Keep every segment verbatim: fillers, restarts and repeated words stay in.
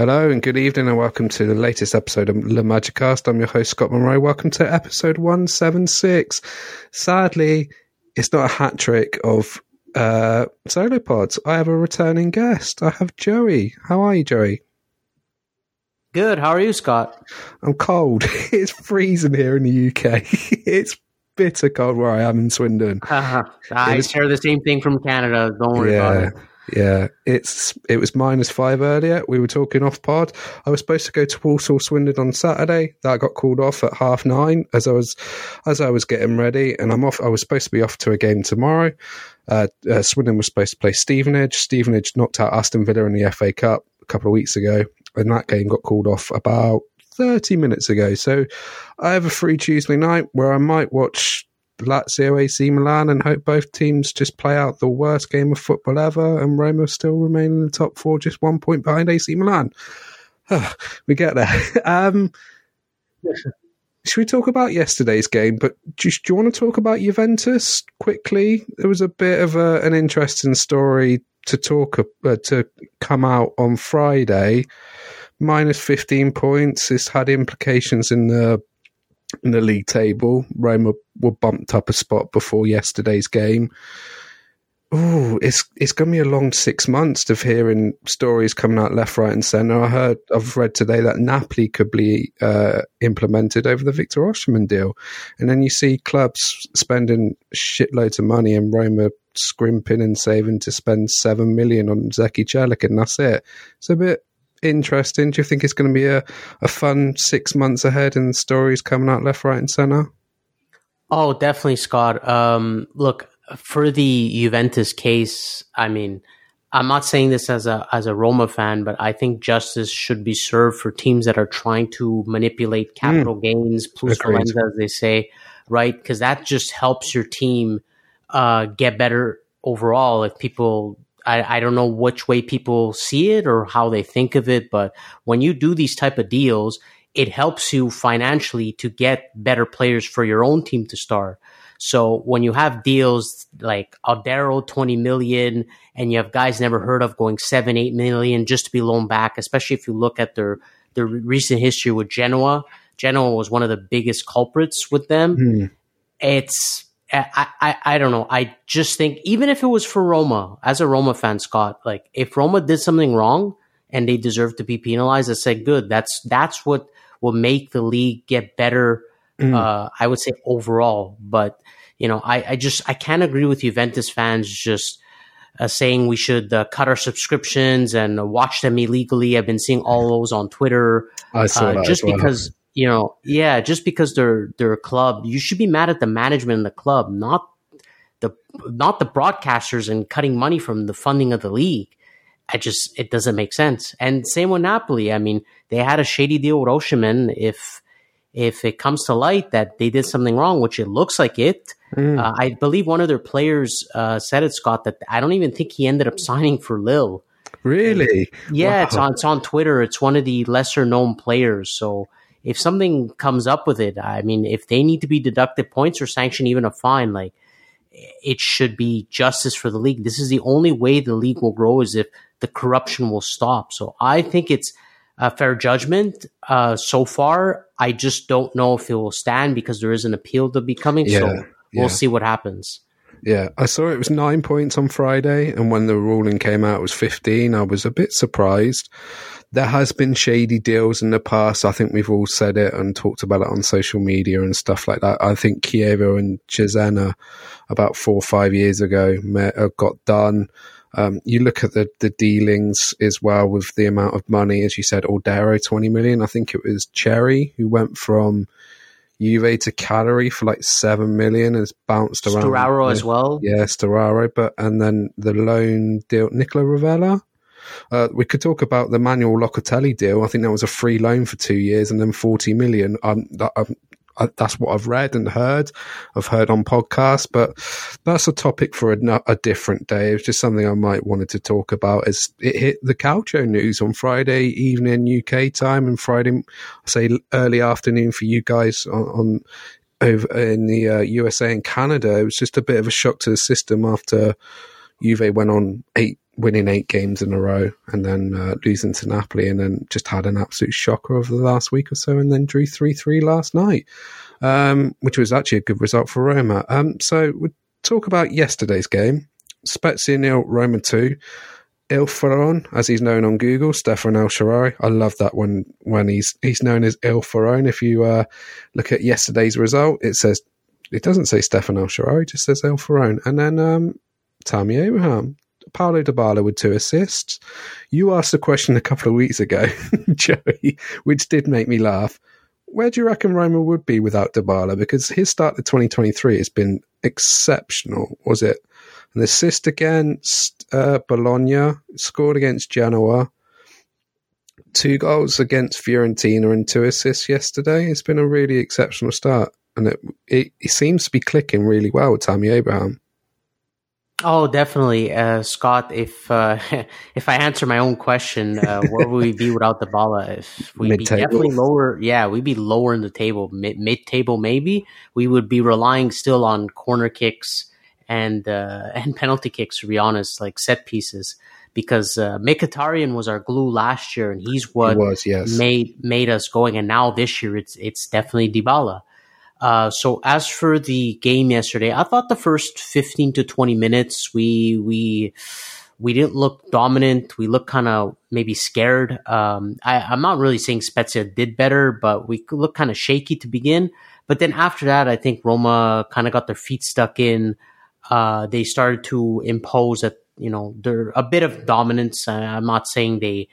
Hello and good evening and welcome to the latest episode of Lamagicast. I'm your host, Scott Monroe. Welcome to episode one seventy-six. Sadly, it's not a hat trick of uh, solo pods. I have a returning guest. I have Joey. How are you, Joey? Good. How are you, Scott? I'm cold. It's freezing here in the U K. It's bitter cold where I am in Swindon. Uh, I was, share the same thing from Canada. Don't worry yeah. about it. Yeah, it's it was minus five earlier. We were talking off pod. I was supposed to go to Walsall Swindon on Saturday. That got called off at half nine as I was as I was getting ready, and I'm off. I was supposed to be off to a game tomorrow. Uh, uh, Swindon was supposed to play Stevenage. Stevenage knocked out Aston Villa in the F A Cup a couple of weeks ago, and that game got called off about thirty minutes ago. So I have a free Tuesday night where I might watch Lazio, A C Milan, and hope both teams just play out the worst game of football ever and Roma still remain in the top four, just one point behind A C Milan. Oh, we get there. Um, yes, should we talk about yesterday's game? But just, do you want to talk about Juventus quickly? There was a bit of a, an interesting story to talk uh, to come out on Friday. Minus fifteen points. This had implications in the in the league table. Roma were bumped up a spot before yesterday's game. Ooh, it's it's going to be a long six months of hearing stories coming out left, right, and centre. I heard, I've read today that Napoli could be uh, implemented over the Victor Osimhen deal, and then you see clubs spending shitloads of money and Roma scrimping and saving to spend seven million on Zeki Celik, and that's it. It's a bit interesting. Do you think it's going to be a, a fun six months ahead and stories coming out left, right, and center? Oh, definitely, Scott. Um, look, for the Juventus case, I mean, I'm not saying this as a as a Roma fan, but I think justice should be served for teams that are trying to manipulate capital mm. gains, plus valenza, as they say, right? Because that just helps your team uh, get better overall. If people I, I don't know which way people see it or how they think of it, but when you do these type of deals, it helps you financially to get better players for your own team to start. So when you have deals like Aldero, twenty million, and you have guys never heard of going seven, eight million just to be loaned back, especially if you look at their, their recent history with Genoa. Genoa was one of the biggest culprits with them. Mm. It's, I, I, I don't know. I just think even if it was for Roma, as a Roma fan, Scott, like if Roma did something wrong and they deserve to be penalized, I said, good. That's that's what will make the league get better, mm. uh, I would say, overall. But, you know, I, I just I can't agree with Juventus fans just uh, saying we should uh, cut our subscriptions and uh, watch them illegally. I've been seeing all those on Twitter. I saw uh, that just as well. because – You know, yeah, just because they're they're a club, you should be mad at the management and the club, not the not the broadcasters and cutting money from the funding of the league. I just it doesn't make sense. And same with Napoli. I mean, they had a shady deal with Osimhen. If if it comes to light that they did something wrong, which it looks like it, mm. uh, I believe one of their players uh, said it, Scott, that I don't even think he ended up signing for Lille. Really? And, yeah, wow. it's on it's on Twitter. It's one of the lesser known players, so. If something comes up with it, I mean, if they need to be deducted points or sanctioned even a fine, like it should be justice for the league. This is the only way the league will grow is if the corruption will stop. So I think it's a fair judgment uh, so far. I just don't know if it will stand because there is an appeal to be coming. Yeah, so we'll yeah. see what happens. Yeah, I saw it was nine points on Friday, and when the ruling came out, it was fifteen. I was a bit surprised. There has been shady deals in the past. I think we've all said it and talked about it on social media and stuff like that. I think Chievo and Cesena about four or five years ago got done. Um, you look at the, the dealings as well with the amount of money. As you said, Aldero, twenty million. I think it was Cherry who went from Juve to Cagliari for like seven million, has bounced around. Storaro as well. Yeah, Storaro. But, and then the loan deal, Nicola Ravella. Uh, we could talk about the Manuel Locatelli deal. I think that was a free loan for two years and then forty million. Um, that, um, I, that's what I've read and heard. I've heard on podcasts, but that's a topic for a, a different day. It's just something I might wanted to talk about as it hit the Calcio news on Friday evening U K time and Friday, I say early afternoon for you guys on, on over in the uh, U S A and Canada. It was just a bit of a shock to the system after Juve went on eight winning eight games in a row and then uh, losing to Napoli, and then just had an absolute shocker over the last week or so, and then drew three three last night, um, which was actually a good result for Roma. Um, so we'll talk about yesterday's game. Spezia nil, Roma two. Il Faraon, as he's known on Google, Stephan El Shaarawy. I love that one when he's he's known as Il Faraon. If you uh, look at yesterday's result, it says, it doesn't say Stephan El Shaarawy, it just says Il Faraon. And then um, Tammy Abraham. Paolo Dybala with two assists. You asked a question a couple of weeks ago, Joey, which did make me laugh. Where do you reckon Roma would be without Dybala? Because his start to twenty twenty-three has been exceptional. Was it an assist against uh, Bologna, scored against Genoa, two goals against Fiorentina and two assists yesterday? It's been a really exceptional start, and it, it, it seems to be clicking really well with Tammy Abraham. Oh, definitely, uh, Scott. If uh, if I answer my own question, uh, where would we be without Dybala? If we'd mid-table. Be definitely lower, yeah, we'd be lower in the table, mid mid table maybe. We would be relying still on corner kicks and uh, and penalty kicks, to be honest, like set pieces, because uh, Mkhitaryan was our glue last year, and he's what he was, yes. made made us going. And now this year, it's it's definitely Dybala. Uh, so as for the game yesterday, I thought the first fifteen to twenty minutes, we, we, we didn't look dominant. We looked kind of maybe scared. Um, I, I'm not really saying Spezia did better, but we looked kind of shaky to begin. But then after that, I think Roma kind of got their feet stuck in. Uh, they started to impose a, you know, their, a bit of dominance. I, I'm not saying they,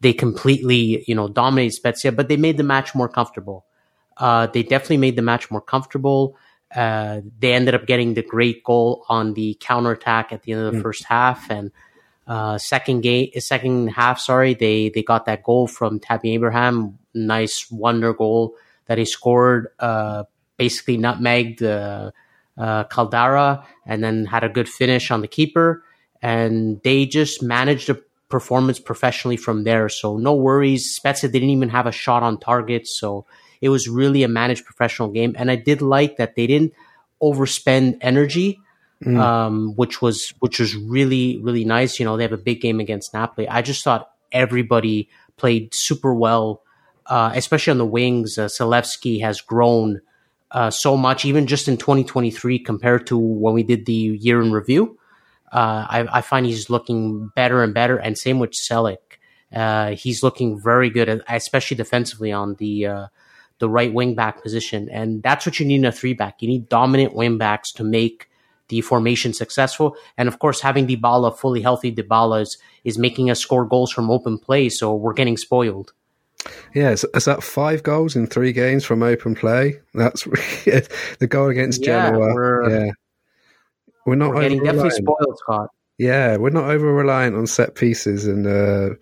they completely, you know, dominated Spezia, but they made the match more comfortable. Uh, they definitely made the match more comfortable. Uh, they ended up getting the great goal on the counterattack at the end of the mm. first half, and uh, second game, second half. Sorry, they they got that goal from Tammy Abraham. Nice wonder goal that he scored. Uh, basically nutmegged uh, uh, Caldara, and then had a good finish on the keeper. And they just managed the performance professionally from there. So no worries. Spezia didn't even have a shot on target. So. It was really a managed professional game. And I did like that they didn't overspend energy, mm. um, which was which was really, really nice. You know, they have a big game against Napoli. I just thought everybody played super well, uh, especially on the wings. Uh, Zalewski has grown uh, so much, even just in twenty twenty-three compared to when we did the year in review. Uh, I, I find he's looking better and better. And same with Celik. Uh, he's looking very good, especially defensively on the uh, – the right wing back position. And that's what you need in a three back. You need dominant wing backs to make the formation successful. And of course, having Dybala, fully healthy Dybala is, is making us score goals from open play. So we're getting spoiled. Yeah, is, is that five goals in three games from open play? That's weird. The goal against yeah, Genoa. We're, yeah. We're not we're getting definitely spoiled, Scott. Yeah, we're not over reliant on set pieces and uh,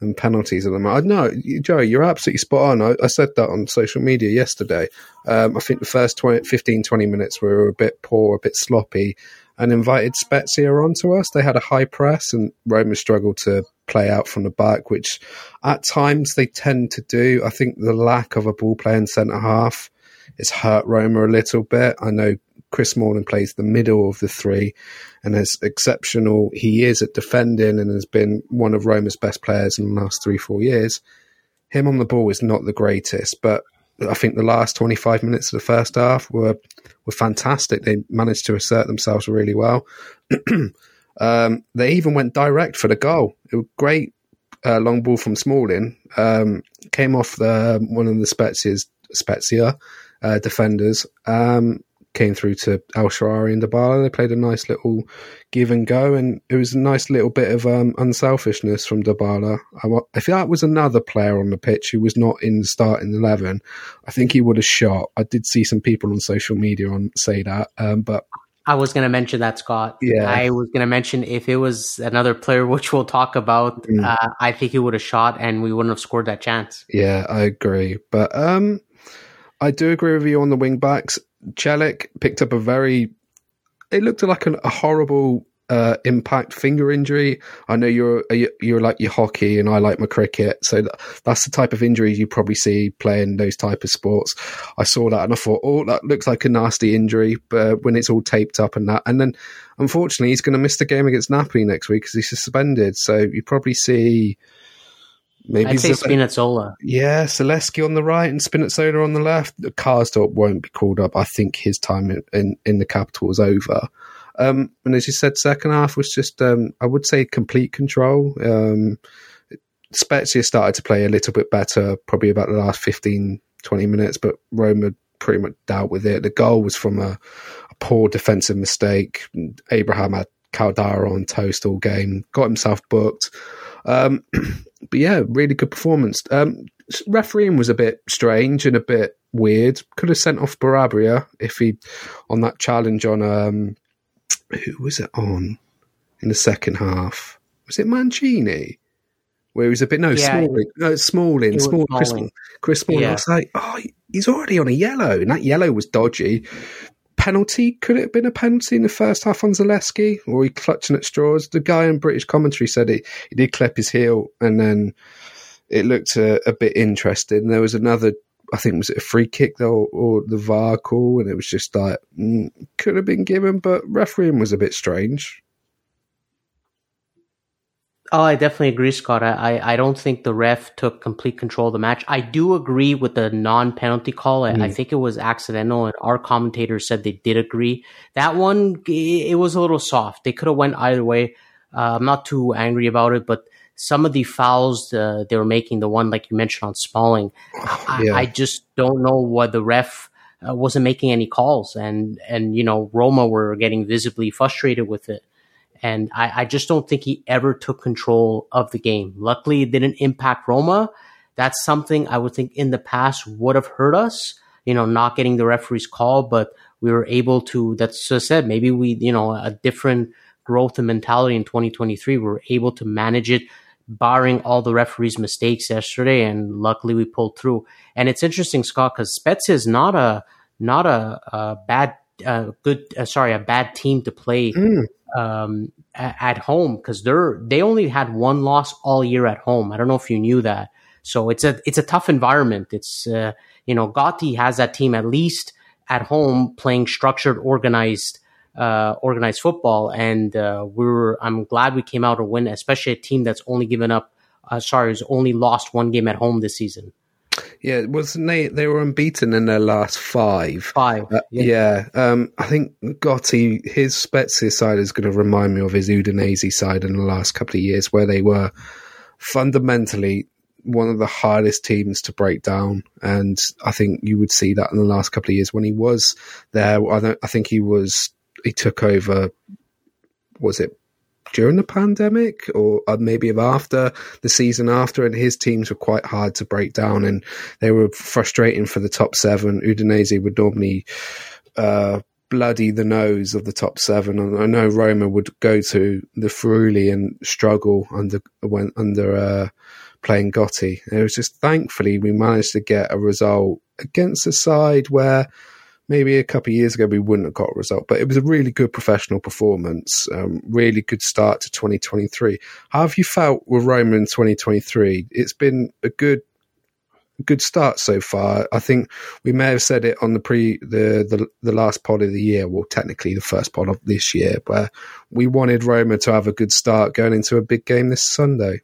and penalties at the moment. No, Joe, you're absolutely spot on. I, I said that on social media yesterday. Um, I think the first twenty, fifteen, twenty minutes were a bit poor, a bit sloppy, and invited Spezia onto us. They had a high press, and Roma struggled to play out from the back, which at times they tend to do. I think the lack of a ball playing centre half has hurt Roma a little bit. I know. Chris Smalling plays the middle of the three, and as exceptional he is at defending and has been one of Roma's best players in the last three, four years, him on the ball is not the greatest. But I think the last twenty-five minutes of the first half were were fantastic. They managed to assert themselves really well. um, they even went direct for the goal. It was great uh, long ball from Smalling. Um, came off the one of the Spezia's, Spezia uh, defenders, um, came through to El Shaarawy and Dybala. They played a nice little give and go, and it was a nice little bit of um, unselfishness from Dybala. I, if that was another player on the pitch who was not in the starting eleven, I think he would have shot. I did see some people on social media on say that, um, but I was going to mention that, Scott. Yeah, I was going to mention if it was another player, which we'll talk about, mm. uh, I think he would have shot, and we wouldn't have scored that chance. Yeah, I agree, but um, I do agree with you on the wing backs. Celik picked up a very, it looked like an, a horrible uh, impact finger injury. I know you're you're like your hockey, and I like my cricket. So that's the type of injuries you probably see playing those type of sports. I saw that and I thought, oh, that looks like a nasty injury. But when it's all taped up and that, and then unfortunately he's going to miss the game against Napoli next week because he's suspended. So you probably see. Maybe I'd say Zale- Spinazzola. Yeah, Zalewski on the right and Spinazzola on the left. Karsdorp won't be called up. I think his time in, in, in the capital is over. Um, and as you said, second half was just, um, I would say, complete control. Um, Spezia started to play a little bit better, probably about the last fifteen, twenty minutes, but Roma pretty much dealt with it. The goal was from a, a poor defensive mistake. Abraham had Caldara on toast all game, got himself booked. Um, but yeah, really good performance. Um, refereeing was a bit strange and a bit weird. Could have sent off Barabria if he on that challenge on um, who was it on in the second half? Was it Mancini? Where he was a bit no yeah, Smalling, no Smalling, Smalling, Chris, Chris Smalling. Yeah. I was like, oh, he's already on a yellow, and that yellow was dodgy. Penalty? Could it have been a penalty in the first half on Zalewski? Or he clutching at straws? The guy in British commentary said he, he did clip his heel, and then it looked a, a bit interesting. There was another, I think, was it a free kick though, or the V A R call? And it was just like, mm, could have been given, but refereeing was a bit strange. Oh, I definitely agree, Scott. I, I don't think the ref took complete control of the match. I do agree with the non-penalty call. I, mm. I think it was accidental, and our commentators said they did agree. That one, it was a little soft. They could have went either way. Uh, I'm not too angry about it, but some of the fouls uh, they were making, the one like you mentioned on Smalling, oh, yeah. I, I just don't know what the ref uh, wasn't making any calls. And, and, you know, Roma were getting visibly frustrated with it. And I, I just don't think he ever took control of the game. Luckily, it didn't impact Roma. That's something I would think in the past would have hurt us, you know, not getting the referee's call. But we were able to, that's just said, maybe we, you know, a different growth and mentality in twenty twenty-three. We were able to manage it, barring all the referees' mistakes yesterday. And luckily, we pulled through. And it's interesting, Scott, because Spezia is not a, not a, a bad, uh, good, uh, sorry, a bad team to play. Mm. Um, at home, because they're they only had one loss all year at home. I don't know if you knew that. So it's a it's a tough environment. It's uh, you know Gotti has that team at least at home playing structured, organized, uh, organized football. And uh, we were I'm glad we came out a win, especially a team that's only given up. Uh, sorry, has only lost one game at home this season. Yeah, wasn't they? They were unbeaten in their last five. Five. Uh, yeah. yeah. Um, I think Gotti, his Spezia side is going to remind me of his Udinese side in the last couple of years, where they were fundamentally one of the hardest teams to break down. And I think you would see that in the last couple of years when he was there. I, don't, I think he was, he took over, was it? During the pandemic, or maybe after the season after, and his teams were quite hard to break down, and they were frustrating for the top seven. Udinese would normally uh, bloody the nose of the top seven, and I know Roma would go to the Friuli and struggle under when under uh, playing Gotti. And it was just thankfully we managed to get a result against a side where. Maybe a couple of years ago, we wouldn't have got a result, but it was a really good professional performance, um, really good start to twenty twenty-three. How have you felt with Roma in twenty twenty-three? It's been a good good start so far. I think we may have said it on the pre the, the, the last pod of the year, well, technically the first pod of this year, where we wanted Roma to have a good start going into a big game this Sunday.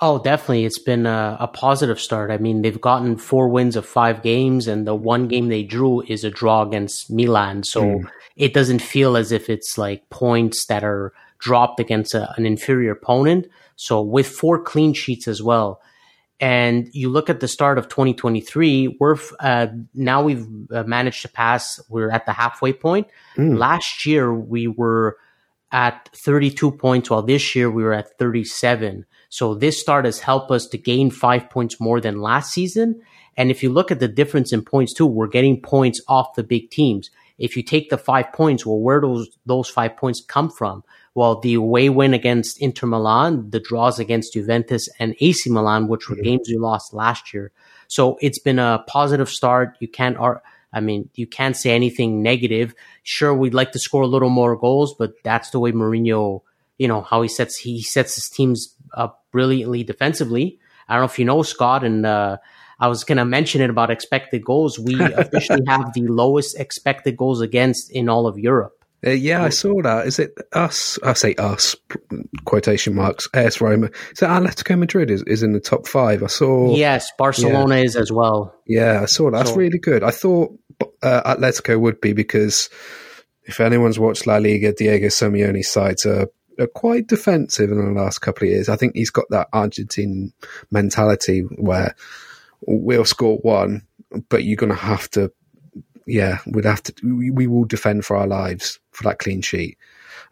Oh, definitely. It's been a, a positive start. I mean, they've gotten four wins of five games, and the one game they drew is a draw against Milan. So mm. it doesn't feel as if it's like points that are dropped against a, an inferior opponent. So with four clean sheets as well. And you look at the start of twenty twenty-three, we're uh, now we've managed to pass. We're at the halfway point. Mm. Last year, we were at thirty-two points, while this year we were at thirty-seven. So this start has helped us to gain five points more than last season. And if you look at the difference in points too, we're getting points off the big teams. If you take the five points, well, where do those, those five points come from? Well, the away win against Inter Milan, the draws against Juventus and A C Milan, which were mm-hmm. games we lost last year. So it's been a positive start. You can't ar- I mean, you can't say anything negative. Sure, we'd like to score a little more goals, but that's the way Mourinho, you know, how he sets he sets his teams up brilliantly defensively. I don't know if you know, Scott, and uh, I was going to mention it about expected goals. We officially have the lowest expected goals against in all of Europe. Uh, yeah, I saw that. Is it us? I say us, quotation marks, AS Roma. So Atletico Madrid is, is in the top five. I saw... Yes, Barcelona yeah. is as well. Yeah, I saw that. That's so, really good. I thought uh, Atletico would be because if anyone's watched La Liga, Diego Simeone's sides are, are quite defensive in the last couple of years. I think he's got that Argentine mentality where we'll score one, but you're going to have to... Yeah, we'd have to. We, we will defend for our lives for that clean sheet,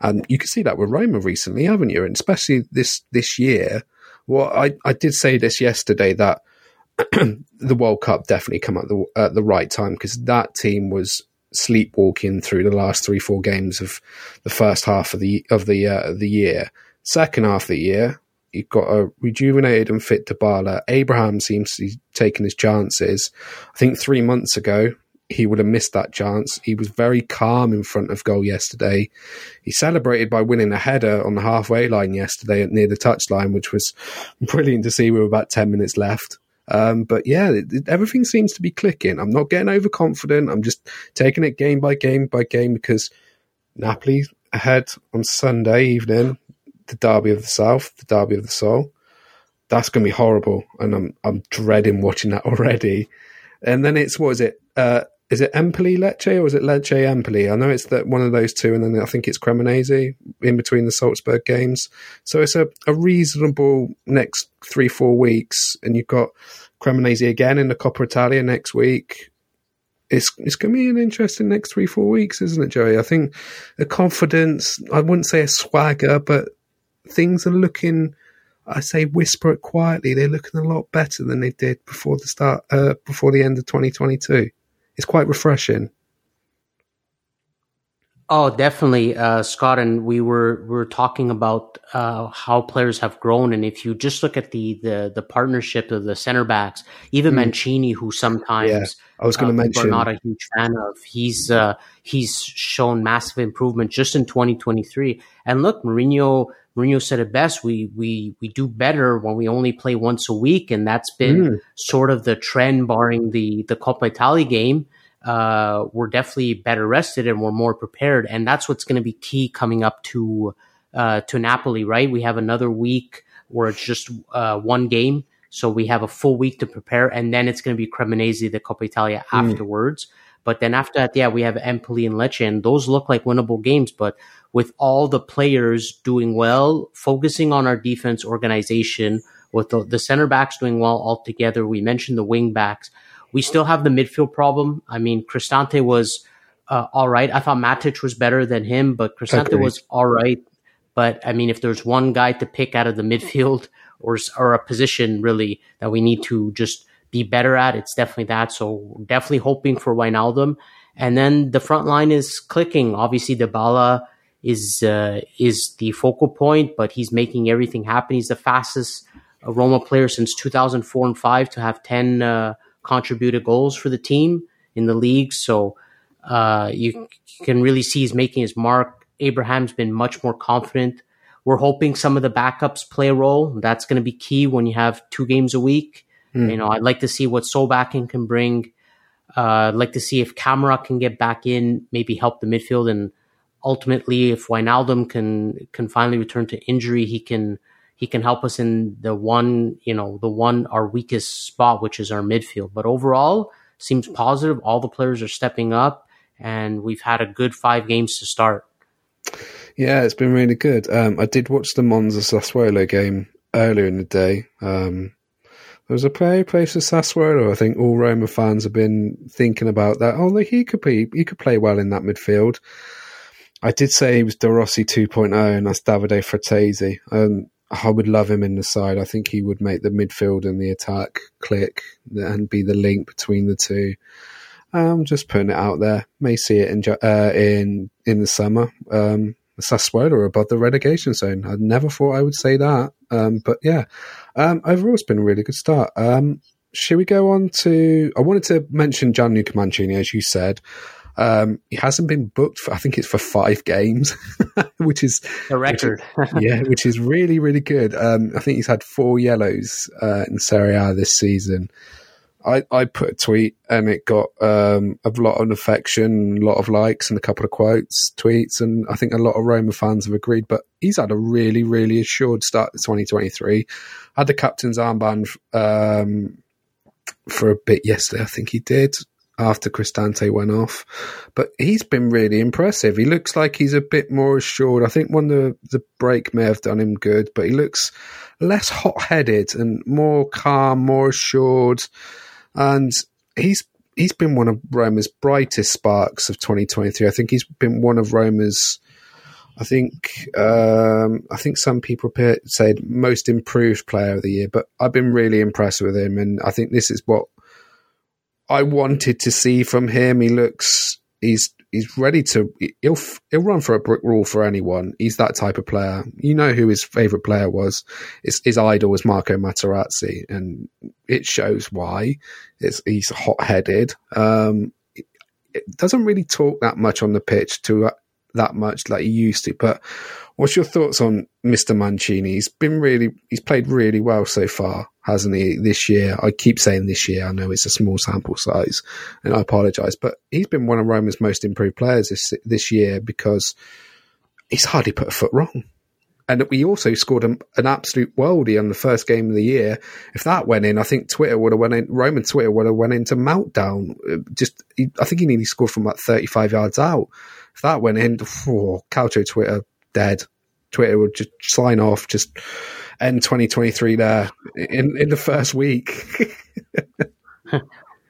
and you can see that with Roma recently, haven't you? And especially this this year. Well, I, I did say this yesterday that the World Cup definitely come at the at the right time because that team was sleepwalking through the last three four games of the first half of the of the uh, the year. Second half of the year, you've got a rejuvenated and fit Dybala. Abraham seems to be taking his chances. I think three months ago, he would have missed that chance. He was very calm in front of goal yesterday. He celebrated by winning a header on the halfway line yesterday near the touchline, which was brilliant to see with about ten minutes left. Um, but yeah, it, it, everything seems to be clicking. I'm not getting overconfident. I'm just taking it game by game by game because Napoli ahead on Sunday evening, the derby of the South, the derby of the soul. That's going to be horrible. And I'm, I'm dreading watching that already. And then it's, what is it? Uh, Is it Empoli Lecce or is it Lecce Empoli? I know it's that one of those two, and then I think it's Cremonese in between the Salzburg games. So it's a, a reasonable next three, four weeks, and you've got Cremonese again in the Coppa Italia next week. It's it's going to be an interesting next three, four weeks, isn't it, Joey? I think the confidence, I wouldn't say a swagger, but things are looking, I say whisper it quietly, they're looking a lot better than they did before the start, uh, before the end of twenty twenty-two. It's quite refreshing. Oh, definitely, uh, Scott. And we were we were talking about uh, how players have grown, and if you just look at the the, the partnership of the center backs, even mm. Mancini, who sometimes yeah, I was going to uh, mention, we're not a huge fan of. He's uh, he's shown massive improvement just in twenty twenty-three. And look, Mourinho Mourinho said it best. We we we do better when we only play once a week, and that's been mm. sort of the trend, barring the the Coppa Italia game. Uh, we're definitely better rested and we're more prepared. And that's what's going to be key coming up to uh, to Napoli, right? We have another week where it's just uh, one game. So we have a full week to prepare. And then it's going to be Cremonese, the Coppa Italia mm. afterwards. But then after that, yeah, we have Empoli and Lecce. And those look like winnable games. But with all the players doing well, focusing on our defense organization, with the, the center backs doing well altogether, we mentioned the wing backs. We still have the midfield problem. I mean, Cristante was uh, all right. I thought Matic was better than him, but Cristante Agreed. was all right. But, I mean, if there's one guy to pick out of the midfield or, or a position, really, that we need to just be better at, it's definitely that. So definitely hoping for Wijnaldum. And then the front line is clicking. Obviously, Dybala is, uh, is the focal point, but he's making everything happen. He's the fastest Roma player since two thousand four and five to have ten uh, contributed goals for the team in the league. So uh, you can really see he's making his mark. Abraham's been much more confident. We're hoping some of the backups play a role. That's going to be key when you have two games a week. Mm. You know, I'd like to see what Solbakken can bring. Uh, I'd like to see if Camara can get back in, maybe help the midfield. And ultimately, if Wijnaldum can can finally return to injury, he can... He can help us in the one, you know, the one, our weakest spot, which is our midfield. But overall, seems positive. All the players are stepping up, and we've had a good five games to start. Yeah, it's been really good. Um, I did watch the Monza Sassuolo game earlier in the day. Um, there was a player who plays for Sassuolo. I think all Roma fans have been thinking about that. Oh, he could be, he could play well in that midfield. I did say he was De Rossi two point oh, and that's Davide Frattesi. Um, I would love him in the side. I think he would make the midfield and the attack click and be the link between the two. I'm um, just putting it out there. May see it in uh, in in the summer. Um, Sassuolo above the relegation zone. I never thought I would say that. Um, but yeah, um, overall it's been a really good start. Um, should we go on to... I wanted to mention Gianluca Mancini, as you said. Um, he hasn't been booked for, I think it's for five games, which is a record. Which is, yeah, which is really, really good. Um, I think he's had four yellows uh, in Serie A this season. I, I put a tweet and it got um, a lot of affection, a lot of likes and a couple of quotes, tweets, and I think a lot of Roma fans have agreed. But he's had a really, really assured start to twenty twenty-three. Had the captain's armband um, for a bit yesterday, I think he did, after Cristante went off. But he's been really impressive. He looks like he's a bit more assured. I think one of the, the break may have done him good, but he looks less hot-headed and more calm, more assured. And he's he's been one of Roma's brightest sparks of twenty twenty-three. I think he's been one of Roma's, I think um, I think some people said most improved player of the year. But I've been really impressed with him, and I think this is what I wanted to see from him. He looks he's he's ready to he'll he'll run for a brick wall for anyone. He's that type of player. You know who his favourite player was. His, his idol was Marco Materazzi, and it shows why. It's, he's hot-headed. Um, it, it doesn't really talk that much on the pitch to uh, that much like he used to. But what's your thoughts on Mister Mancini? He's been really he's played really well so far, hasn't he, this year? I keep saying this year. I know it's a small sample size, and I apologise, but he's been one of Roma's most improved players this this year because he's hardly put a foot wrong. And we also scored an, an absolute worldie on the first game of the year. If that went in, I think Twitter would have went in. Roman Twitter would have went into meltdown. Just, he, I think he nearly scored from like thirty-five yards out. If that went in, oh, Calcio Twitter dead. Twitter would just sign off. Just end twenty twenty-three there in in the first week.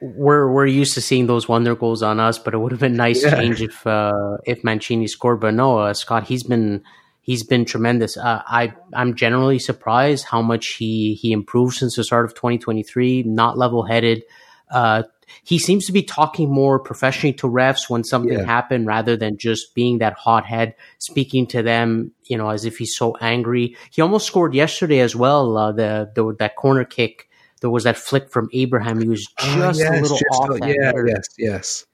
We're we're used to seeing those wonder goals on us, but it would have been nice yeah. change if uh, if Mancini scored. But no, uh, Scott, he's been. He's been tremendous. Uh, I, I'm generally surprised how much he, he improved since the start of twenty twenty-three, not level-headed. Uh, he seems to be talking more professionally to refs when something yeah. happened rather than just being that hothead, speaking to them, you know, as if he's so angry. He almost scored yesterday as well, uh, the, the that corner kick. There was that flick from Abraham. He was just oh, yes, a little just off. Like, yeah, yes, yes.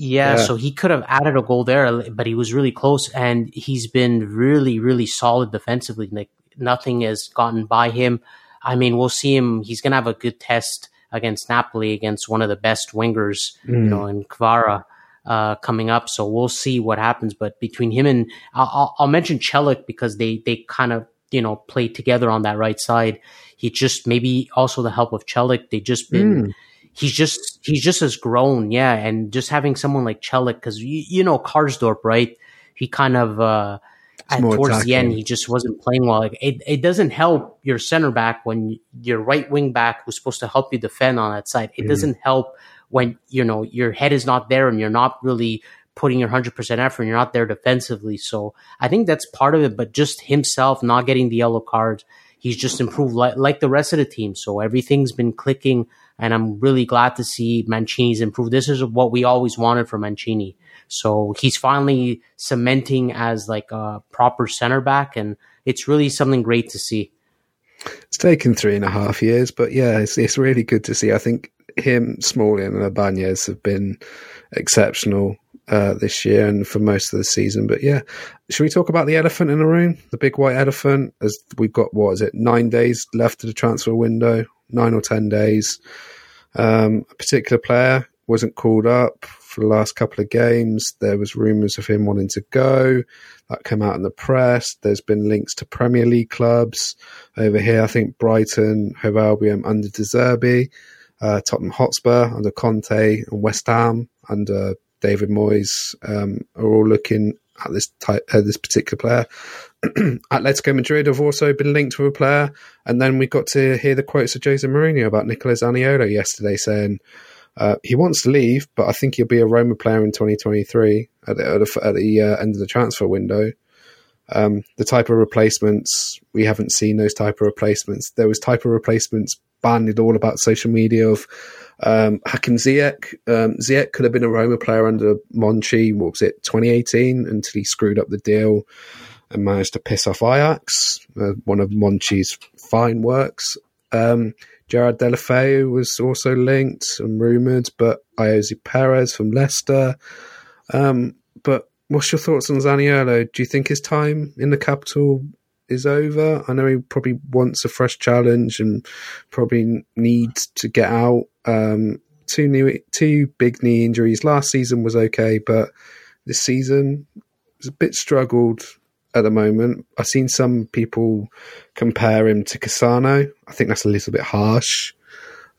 Yeah, yeah, so he could have added a goal there, but he was really close, and he's been really, really solid defensively. Like, nothing has gotten by him. I mean, we'll see him. He's going to have a good test against Napoli, against one of the best wingers, mm. you know, in Kvara uh, coming up. So we'll see what happens. But between him and I'll, I'll mention Celik because they they kind of you know played together on that right side. He just maybe also the help of Celik. They just been. Mm. He's just he's just as grown, yeah, and just having someone like Celik, because you, you know Karsdorp, right? He kind of uh, at, towards attacking. The end, he just wasn't playing well. Like, it it doesn't help your center back when your right wing back, who's supposed to help you defend on that side, it mm. doesn't help when you know your head is not there and you're not really putting your one hundred percent effort. And you're not there defensively, so I think that's part of it. But just himself not getting the yellow card, he's just improved like, like the rest of the team. So everything's been clicking. And I'm really glad to see Mancini's improved. This is what we always wanted from Mancini. So he's finally cementing as like a proper center back, and it's really something great to see. It's taken three and a half years, but yeah, it's it's really good to see. I think him, Smalling, and Ibanez have been exceptional uh, this year and for most of the season. But yeah, should we talk about the elephant in the room, the big white elephant? As we've got, what is it, nine days left to the transfer window? Nine or ten days. Um, a particular player wasn't called up for the last couple of games. There was rumours of him wanting to go. That came out in the press. There's been links to Premier League clubs over here. I think Brighton, Hove Albion under De Zerbi, uh, Tottenham Hotspur under Conte, and West Ham under David Moyes um, are all looking at this type, uh, this particular player. Atletico Madrid have also been linked with a player, and then we got to hear the quotes of Jose Mourinho about Nicola Zaniolo yesterday, saying uh, he wants to leave, but I think he'll be a Roma player in twenty twenty-three at the, at the, at the uh, end of the transfer window. Um, the type of replacements, we haven't seen those type of replacements. There was type of replacements banded all about social media of um, Hakim Ziyech. Um, Ziyech could have been a Roma player under Monchi, what was it, twenty eighteen, until he screwed up the deal and managed to piss off Ajax, uh, one of Monchi's fine works. Um, Gerard Deulofeu was also linked and rumoured, but Iosi Perez from Leicester. Um, but what's your thoughts on Zaniolo? Do you think his time in the capital is over? I know he probably wants a fresh challenge and probably needs to get out. Um, two new, two big knee injuries. Last season was okay, but this season is a bit struggled at the moment. I've seen some people compare him to Cassano. I think that's a little bit harsh.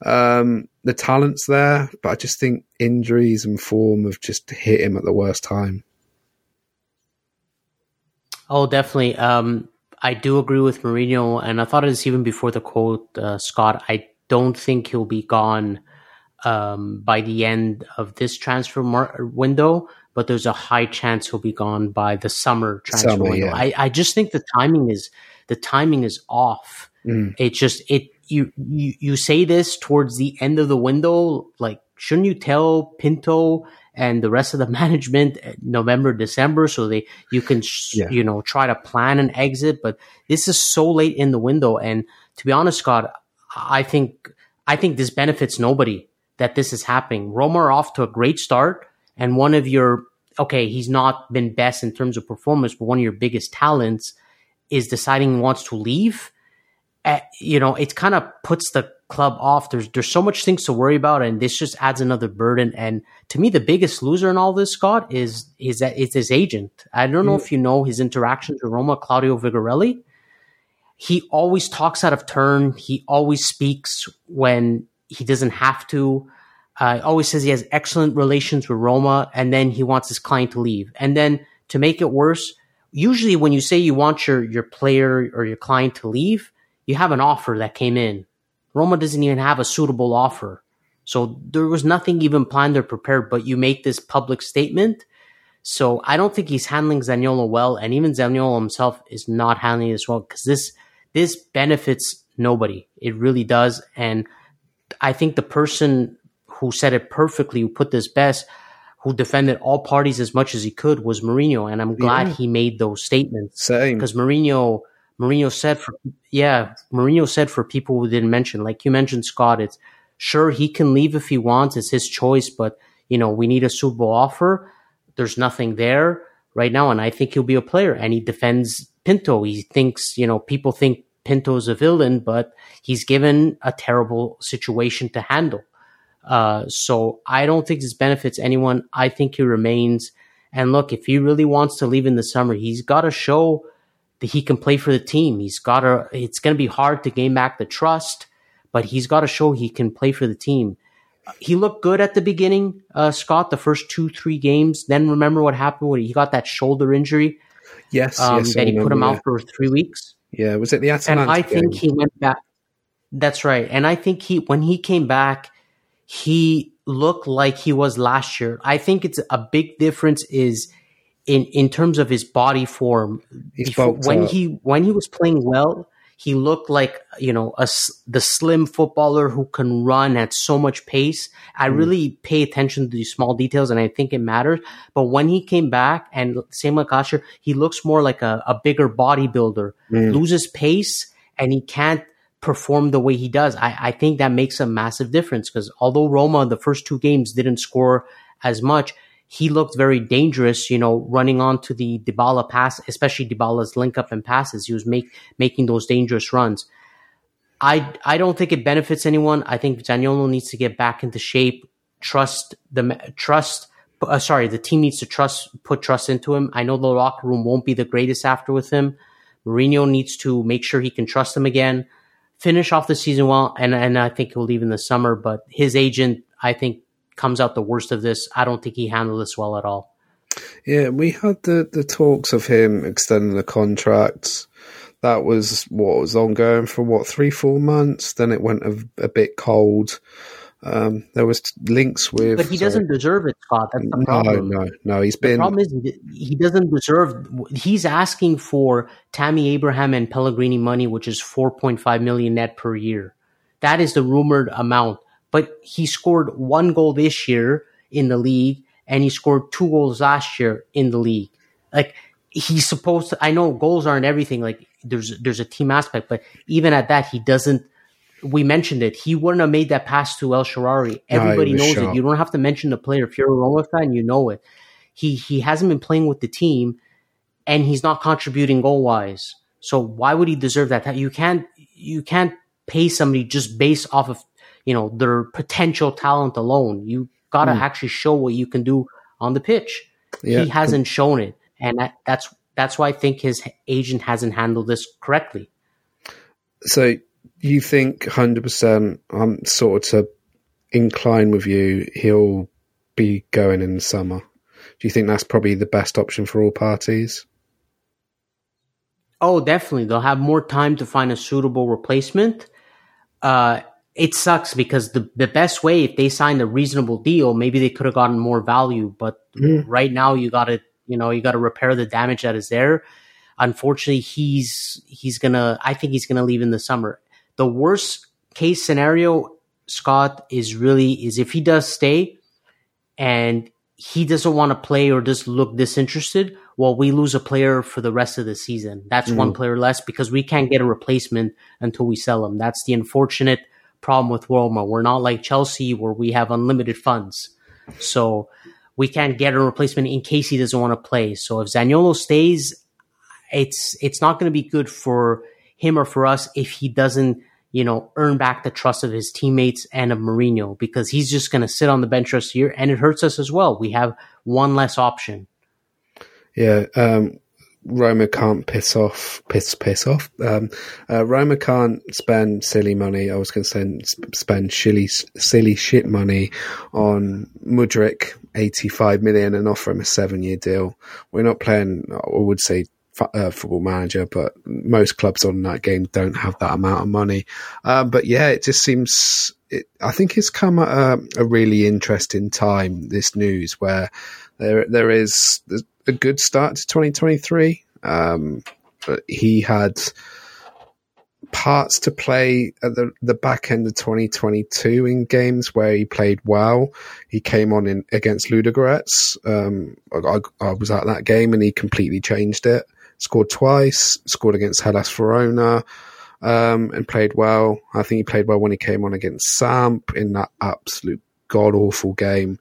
Um, the talent's there, but I just think injuries and form have just hit him at the worst time. Oh, definitely. Um, I do agree with Mourinho, and I thought it was even before the quote, uh, Scott. I don't think he'll be gone um, by the end of this transfer mar- window, but there's a high chance he'll be gone by the summer transfer summer, window. Yeah. I, I just think the timing is the timing is off. Mm. It just it you, you you say this towards the end of the window, like shouldn't you tell Pinto and the rest of the management November, December, so they you can sh- yeah. you know try to plan an exit? But this is so late in the window, and to be honest, Scott, I think I think this benefits nobody that this is happening. Roma are off to a great start. And one of your, okay, he's not been best in terms of performance, but one of your biggest talents is deciding he wants to leave. Uh, you know, it kind of puts the club off. There's there's so much things to worry about, and this just adds another burden. And to me, the biggest loser in all this, Scott, is is that it's his agent. I don't know mm. if you know his interactions with Roma, Claudio Vigorelli. He always talks out of turn. He always speaks when he doesn't have to. Uh, always says he has excellent relations with Roma, and then he wants his client to leave. And then to make it worse, usually when you say you want your, your player or your client to leave, you have an offer that came in. Roma doesn't even have a suitable offer. So there was nothing even planned or prepared, but you make this public statement. So I don't think he's handling Zaniolo well, and even Zaniolo himself is not handling this well, because this, this benefits nobody. It really does. And I think the person who said it perfectly, who put this best, who defended all parties as much as he could, was Mourinho. And I'm glad yeah. he made those statements. Same. Because Mourinho, Mourinho said, for, yeah, Mourinho said for people who didn't mention, like you mentioned, Scott, it's sure he can leave if he wants. It's his choice, but you know, we need a suitable offer. There's nothing there right now. And I think he'll be a player, and he defends Pinto. He thinks, you know, people think Pinto's a villain, but he's given a terrible situation to handle. Uh, so I don't think this benefits anyone. I think he remains. And look, if he really wants to leave in the summer, he's got to show that he can play for the team. He's got to, it's going to be hard to gain back the trust, but he's got to show he can play for the team. He looked good at the beginning, uh, Scott, the first two, three games. Then remember what happened when he got that shoulder injury. Yes. Um, yes, then he put him yeah. out for three weeks. Yeah. Was it the Atalanta And I game? think he went back. That's right. And I think he, when he came back, he looked like he was last year. I think it's a big difference is in, in terms of his body form. He's when up. he when he was playing well, he looked like you know a, the slim footballer who can run at so much pace. I mm. really pay attention to these small details, and I think it matters. But when he came back, and same like last year, he looks more like a, a bigger bodybuilder, mm. loses pace, and he can't perform the way he does. I, I think that makes a massive difference, because although Roma the first two games didn't score as much, he looked very dangerous, you know, running onto the Dybala pass, especially Dybala's link up and passes. He was make, making those dangerous runs. I I don't think it benefits anyone. I think Zaniolo needs to get back into shape. Trust the trust. Uh, sorry, the team needs to trust put trust into him. I know the locker room won't be the greatest after with him. Mourinho needs to make sure he can trust him again. Finish off the season well, and, and I think he'll leave in the summer. But his agent, I think, comes out the worst of this. I don't think he handled this well at all. Yeah, we had the, the talks of him extending the contract. That was what was ongoing for, what, three, four months? Then it went a, a bit cold. Um, there was links with... But he doesn't so, deserve it, Scott. That's the problem. No, no, no. He's been... The problem is he doesn't deserve... He's asking for Tammy Abraham and Pellegrini money, which is four point five million dollars net per year. That is the rumored amount. But he scored one goal this year in the league, and he scored two goals last year in the league. Like, he's supposed to... I know goals aren't everything. Like, there's there's a team aspect, but even at that, he doesn't we mentioned it. He wouldn't have made that pass to El Shaarawy. Everybody no, knows shocked. it. You don't have to mention the player. If you're a Roma fan, you know it. He he hasn't been playing with the team, and he's not contributing goal-wise. So why would he deserve that? You can't you can't pay somebody just based off of, you know, their potential talent alone. You got to mm. actually show what you can do on the pitch. Yeah. He hasn't shown it, and that, that's that's why I think his agent hasn't handled this correctly. So you think one hundred percent, I'm sort of to incline with you, he'll be going in the summer. Do you think that's probably the best option for all parties? Oh, definitely. They'll have more time to find a suitable replacement. Uh, it sucks because the, the best way, if they signed a reasonable deal, maybe they could have gotten more value. But mm. right now, you got to you know you got to repair the damage that is there. Unfortunately, he's he's gonna. I think he's gonna leave in the summer. The worst case scenario, Scott, is really is if he does stay, and he doesn't want to play or just look disinterested. Well, we lose a player for the rest of the season. That's mm. one player less because we can't get a replacement until we sell him. That's the unfortunate problem with Roma. We're not like Chelsea where we have unlimited funds, so we can't get a replacement in case he doesn't want to play. So if Zaniolo stays, it's it's not going to be good for him or for us if he doesn't, you know, earn back the trust of his teammates and of Mourinho, because he's just going to sit on the bench this year, and it hurts us as well. We have one less option. Yeah, um, Roma can't piss off, piss, piss off. Um, uh, Roma can't spend silly money. I was going to say sp- spend silly, silly shit money on Mudryk, eighty-five million, and offer him a seven-year deal. We're not playing, I would say, Uh, Football Manager, but most clubs on that game don't have that amount of money. Um, but yeah, it just seems. It, I think it's come at a, a really interesting time. This news, where there there is a good start to twenty twenty-three. Um, he had parts to play at the, the back end of twenty twenty-two in games where he played well. He came on in against Ludogorets. Um, I, I was at that game and he completely changed it. Scored twice, scored against Hellas Verona, um, and played well. I think he played well when he came on against Samp in that absolute god-awful game.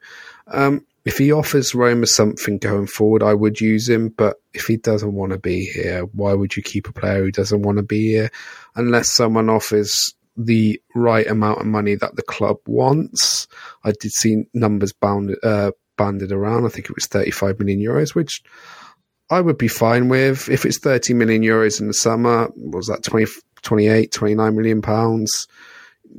Um, if he offers Roma something going forward, I would use him, but if he doesn't want to be here, why would you keep a player who doesn't want to be here? Unless someone offers the right amount of money that the club wants. I did see numbers bound, uh, banded around. I think it was thirty-five million euros, which I would be fine with. If it's thirty million euros in the summer, what was that, twenty, twenty-eight, twenty-nine million pounds?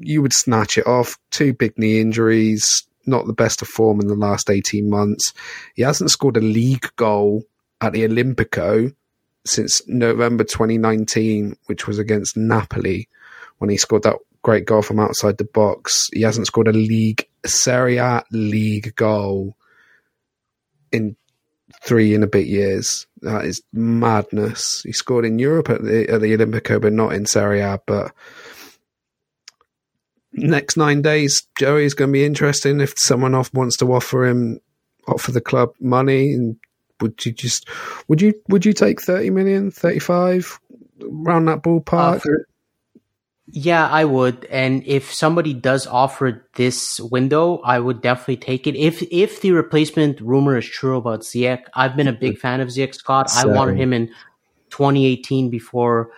You would snatch it off. Two big knee injuries, not the best of form in the last eighteen months. He hasn't scored a league goal at the Olympico since November twenty nineteen, which was against Napoli when he scored that great goal from outside the box. He hasn't scored a league, a Serie A league goal in three and a bit years. That is madness. He scored in Europe at the, at the Olympico, but not in Serie A. But next nine days, Joey, is going to be interesting. If someone off wants to offer him, offer the club money, and would you just would you would you take thirty million, thirty five, around that ballpark? Uh, for, yeah, I would. And if somebody does offer this window, I would definitely take it. If if the replacement rumor is true about Ziyech, I've been a big fan of Ziyech, Scott. So. I wanted him in twenty eighteen before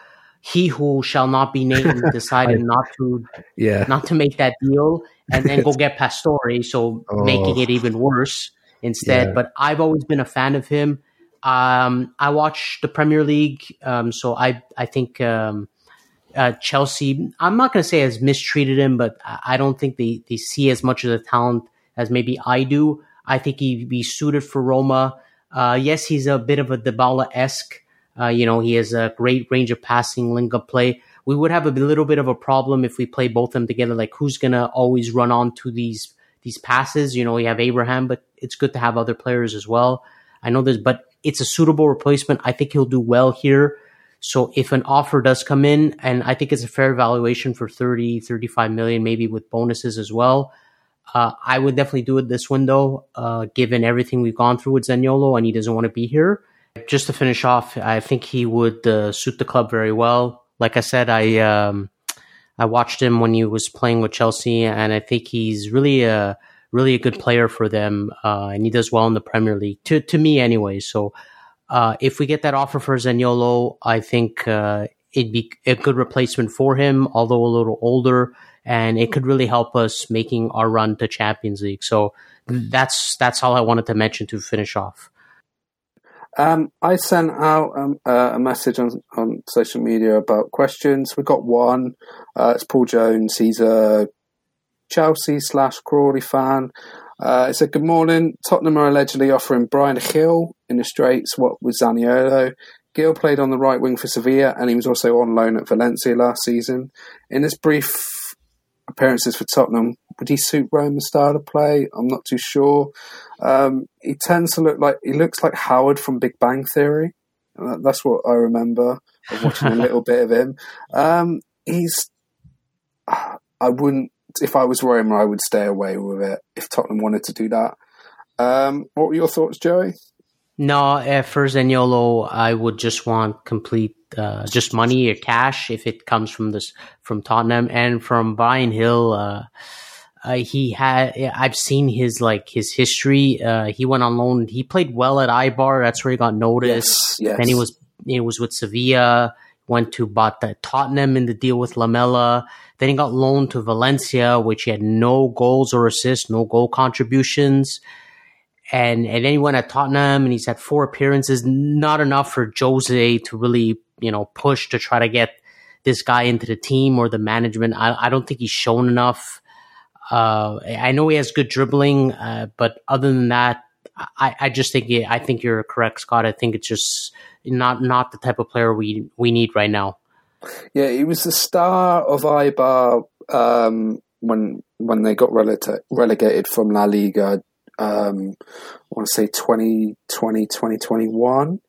he who shall not be named decided I, not to yeah. not to make that deal and then go get Pastore, so oh. making it even worse instead. Yeah. But I've always been a fan of him. Um, I watch the Premier League, um, so I I think um, uh, Chelsea, I'm not going to say has mistreated him, but I don't think they, they see as much of the talent as maybe I do. I think he'd be suited for Roma. Uh, yes, he's a bit of a Dybala-esque. Uh, you know, he has a great range of passing, link-up play. We would have a little bit of a problem if we play both of them together. Like, who's going to always run on to these these passes? You know, you have Abraham, but it's good to have other players as well. I know this, but it's a suitable replacement. I think he'll do well here. So if an offer does come in, and I think it's a fair valuation for thirty, thirty-five million, maybe with bonuses as well, uh, I would definitely do it this window, uh, given everything we've gone through with Zaniolo, and he doesn't want to be here. Just to finish off, I think he would uh, suit the club very well. Like I said, I um, I watched him when he was playing with Chelsea, and I think he's really a really a good player for them, uh, and he does well in the Premier League, to to me anyway. So uh, if we get that offer for Zaniolo, I think uh, it'd be a good replacement for him, although a little older, and it could really help us making our run to Champions League. So that's that's all I wanted to mention to finish off. Um, I sent out um, uh, a message on, on social media about questions. We got one. Uh, it's Paul Jones. He's a Chelsea slash Crawley fan. Uh, it said, good morning. Tottenham are allegedly offering Brian Hill in the Straits, what with Zaniolo. Gil played on the right wing for Sevilla, and he was also on loan at Valencia last season. In his brief appearances for Tottenham, would he suit Roma's style of play? I'm not too sure. Um, he tends to look like he looks like Howard from Big Bang Theory. That's what I remember of watching a little bit of him. Um, he's, I wouldn't. If I was Roma, I would stay away with it if Tottenham wanted to do that. Um, what were your thoughts, Joey? No, uh, for Zaniolo, I would just want complete uh, just money or cash if it comes from this from Tottenham. And from Brian Hill, uh, uh, he had I've seen his like his history. Uh, he went on loan. He played well at Eibar. That's where he got noticed. Yes, yes. Then he was he was with Sevilla. Went to bought the Tottenham in the deal with Lamela. Then he got loaned to Valencia, which he had no goals or assists, no goal contributions. And and then he went at Tottenham, and he's had four appearances. Not enough for Jose to really, you know, push to try to get this guy into the team or the management. I, I don't think he's shown enough. Uh, I know he has good dribbling, uh, but other than that, I, I just think yeah, I think you're correct, Scott. I think it's just not not the type of player we we need right now. Yeah, he was the star of Eibar um, when when they got relata- relegated from La Liga. Um, I want to say twenty twenty, twenty twenty-one.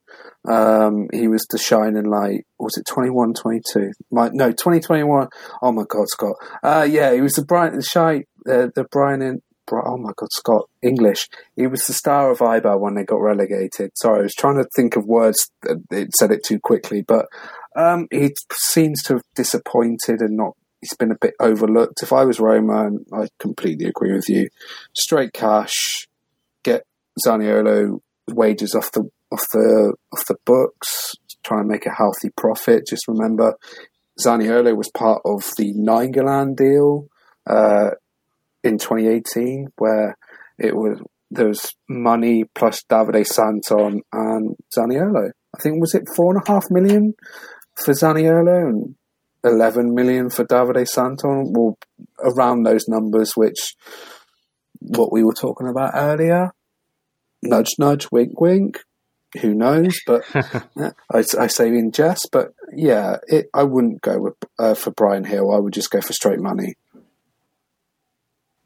Um, he was the shining light. Was it twenty-one, twenty-two? My, no, twenty twenty-one. Oh my God, Scott. Uh, yeah, he was the bright, the shy, uh, the Brian in. Oh my God, Scott English. He was the star of Eibar when they got relegated. Sorry, I was trying to think of words. It said it too quickly, but um, he seems to have disappointed and not. He's been a bit overlooked. If I was Roma, and I completely agree with you. Straight cash, get Zaniolo wages off the off the off the books. Try and make a healthy profit. Just remember, Zaniolo was part of the Nainggolan deal. Uh, in twenty eighteen, where it was there was money plus Davide Santon and Zaniolo. I think, was it four and a half million for Zaniolo and eleven million for Davide Santon? Well, around those numbers, which what we were talking about earlier, nudge, nudge, wink, wink. Who knows? But I, I say in jest, but yeah, it, I wouldn't go with, uh, for Brian Hill. I would just go for straight money.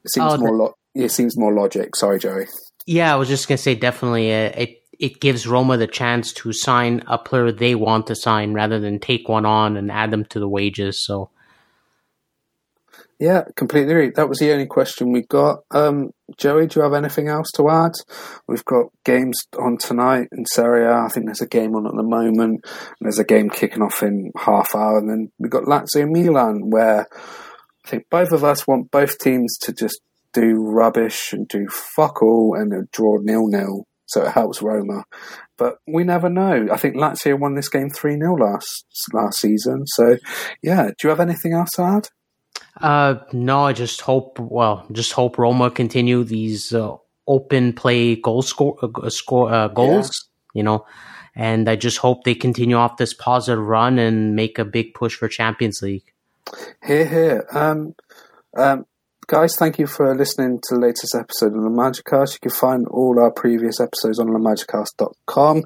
It seems oh, more. Lo- it seems more logic. Sorry, Joey. Yeah, I was just gonna say definitely. Uh, it it gives Roma the chance to sign a player they want to sign rather than take one on and add them to the wages. So. Yeah, completely right. That was the only question we got. Um, Joey, do you have anything else to add? We've got games on tonight in Serie A. I think there's a game on at the moment, and there's a game kicking off in half hour, and then we've got Lazio Milan where. I think both of us want both teams to just do rubbish and do fuck all and draw nil-nil, so it helps Roma. But we never know. I think Lazio won this game three nil last last season. So, yeah. Do you have anything else to add? Uh, no, I just hope, well, just hope Roma continue these uh, open play goal score, uh, score uh, goals, yeah. You know, and I just hope they continue off this positive run and make a big push for Champions League. Hear, hear. Um, um, guys, thank you for listening to the latest episode of Lamagicast. You can find all our previous episodes on lamagicast dot com.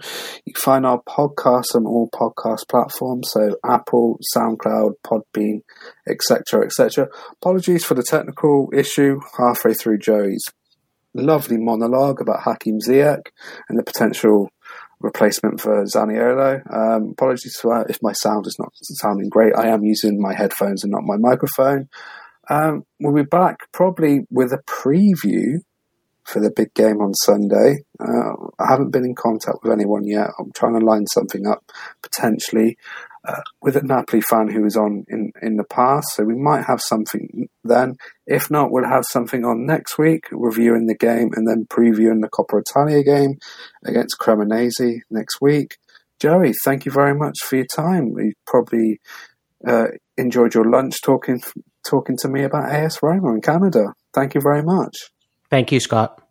You can find our podcast on all podcast platforms, so Apple, SoundCloud, Podbean, et cetera, et cetera. Apologies for the technical issue halfway through Joey's lovely monologue about Hakim Ziyech and the potential replacement for Zaniolo. Um, apologies for that if my sound is not sounding great. I am using my headphones and not my microphone. Um, we'll be back probably with a preview for the big game on Sunday. Uh, I haven't been in contact with anyone yet. I'm trying to line something up potentially. uh, with a Napoli fan who was on in, in the past. So we might have something then. If not, we'll have something on next week, reviewing the game and then previewing the Coppa Italia game against Cremonese next week. Joey, thank you very much for your time. You probably uh, enjoyed your lunch talking talking to me about A S Roma in Canada. Thank you very much. Thank you, Scott.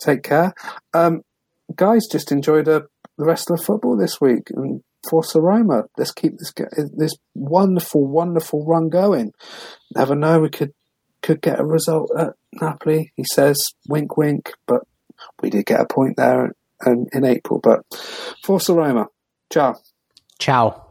Take care. Um, guys, just enjoy the, the rest of the football this week. And Forza Roma, let's keep this this wonderful, wonderful run going. Never know, we could, could get a result at Napoli, he says. Wink, wink. But we did get a point there in, in April. But Forza Roma, ciao. Ciao.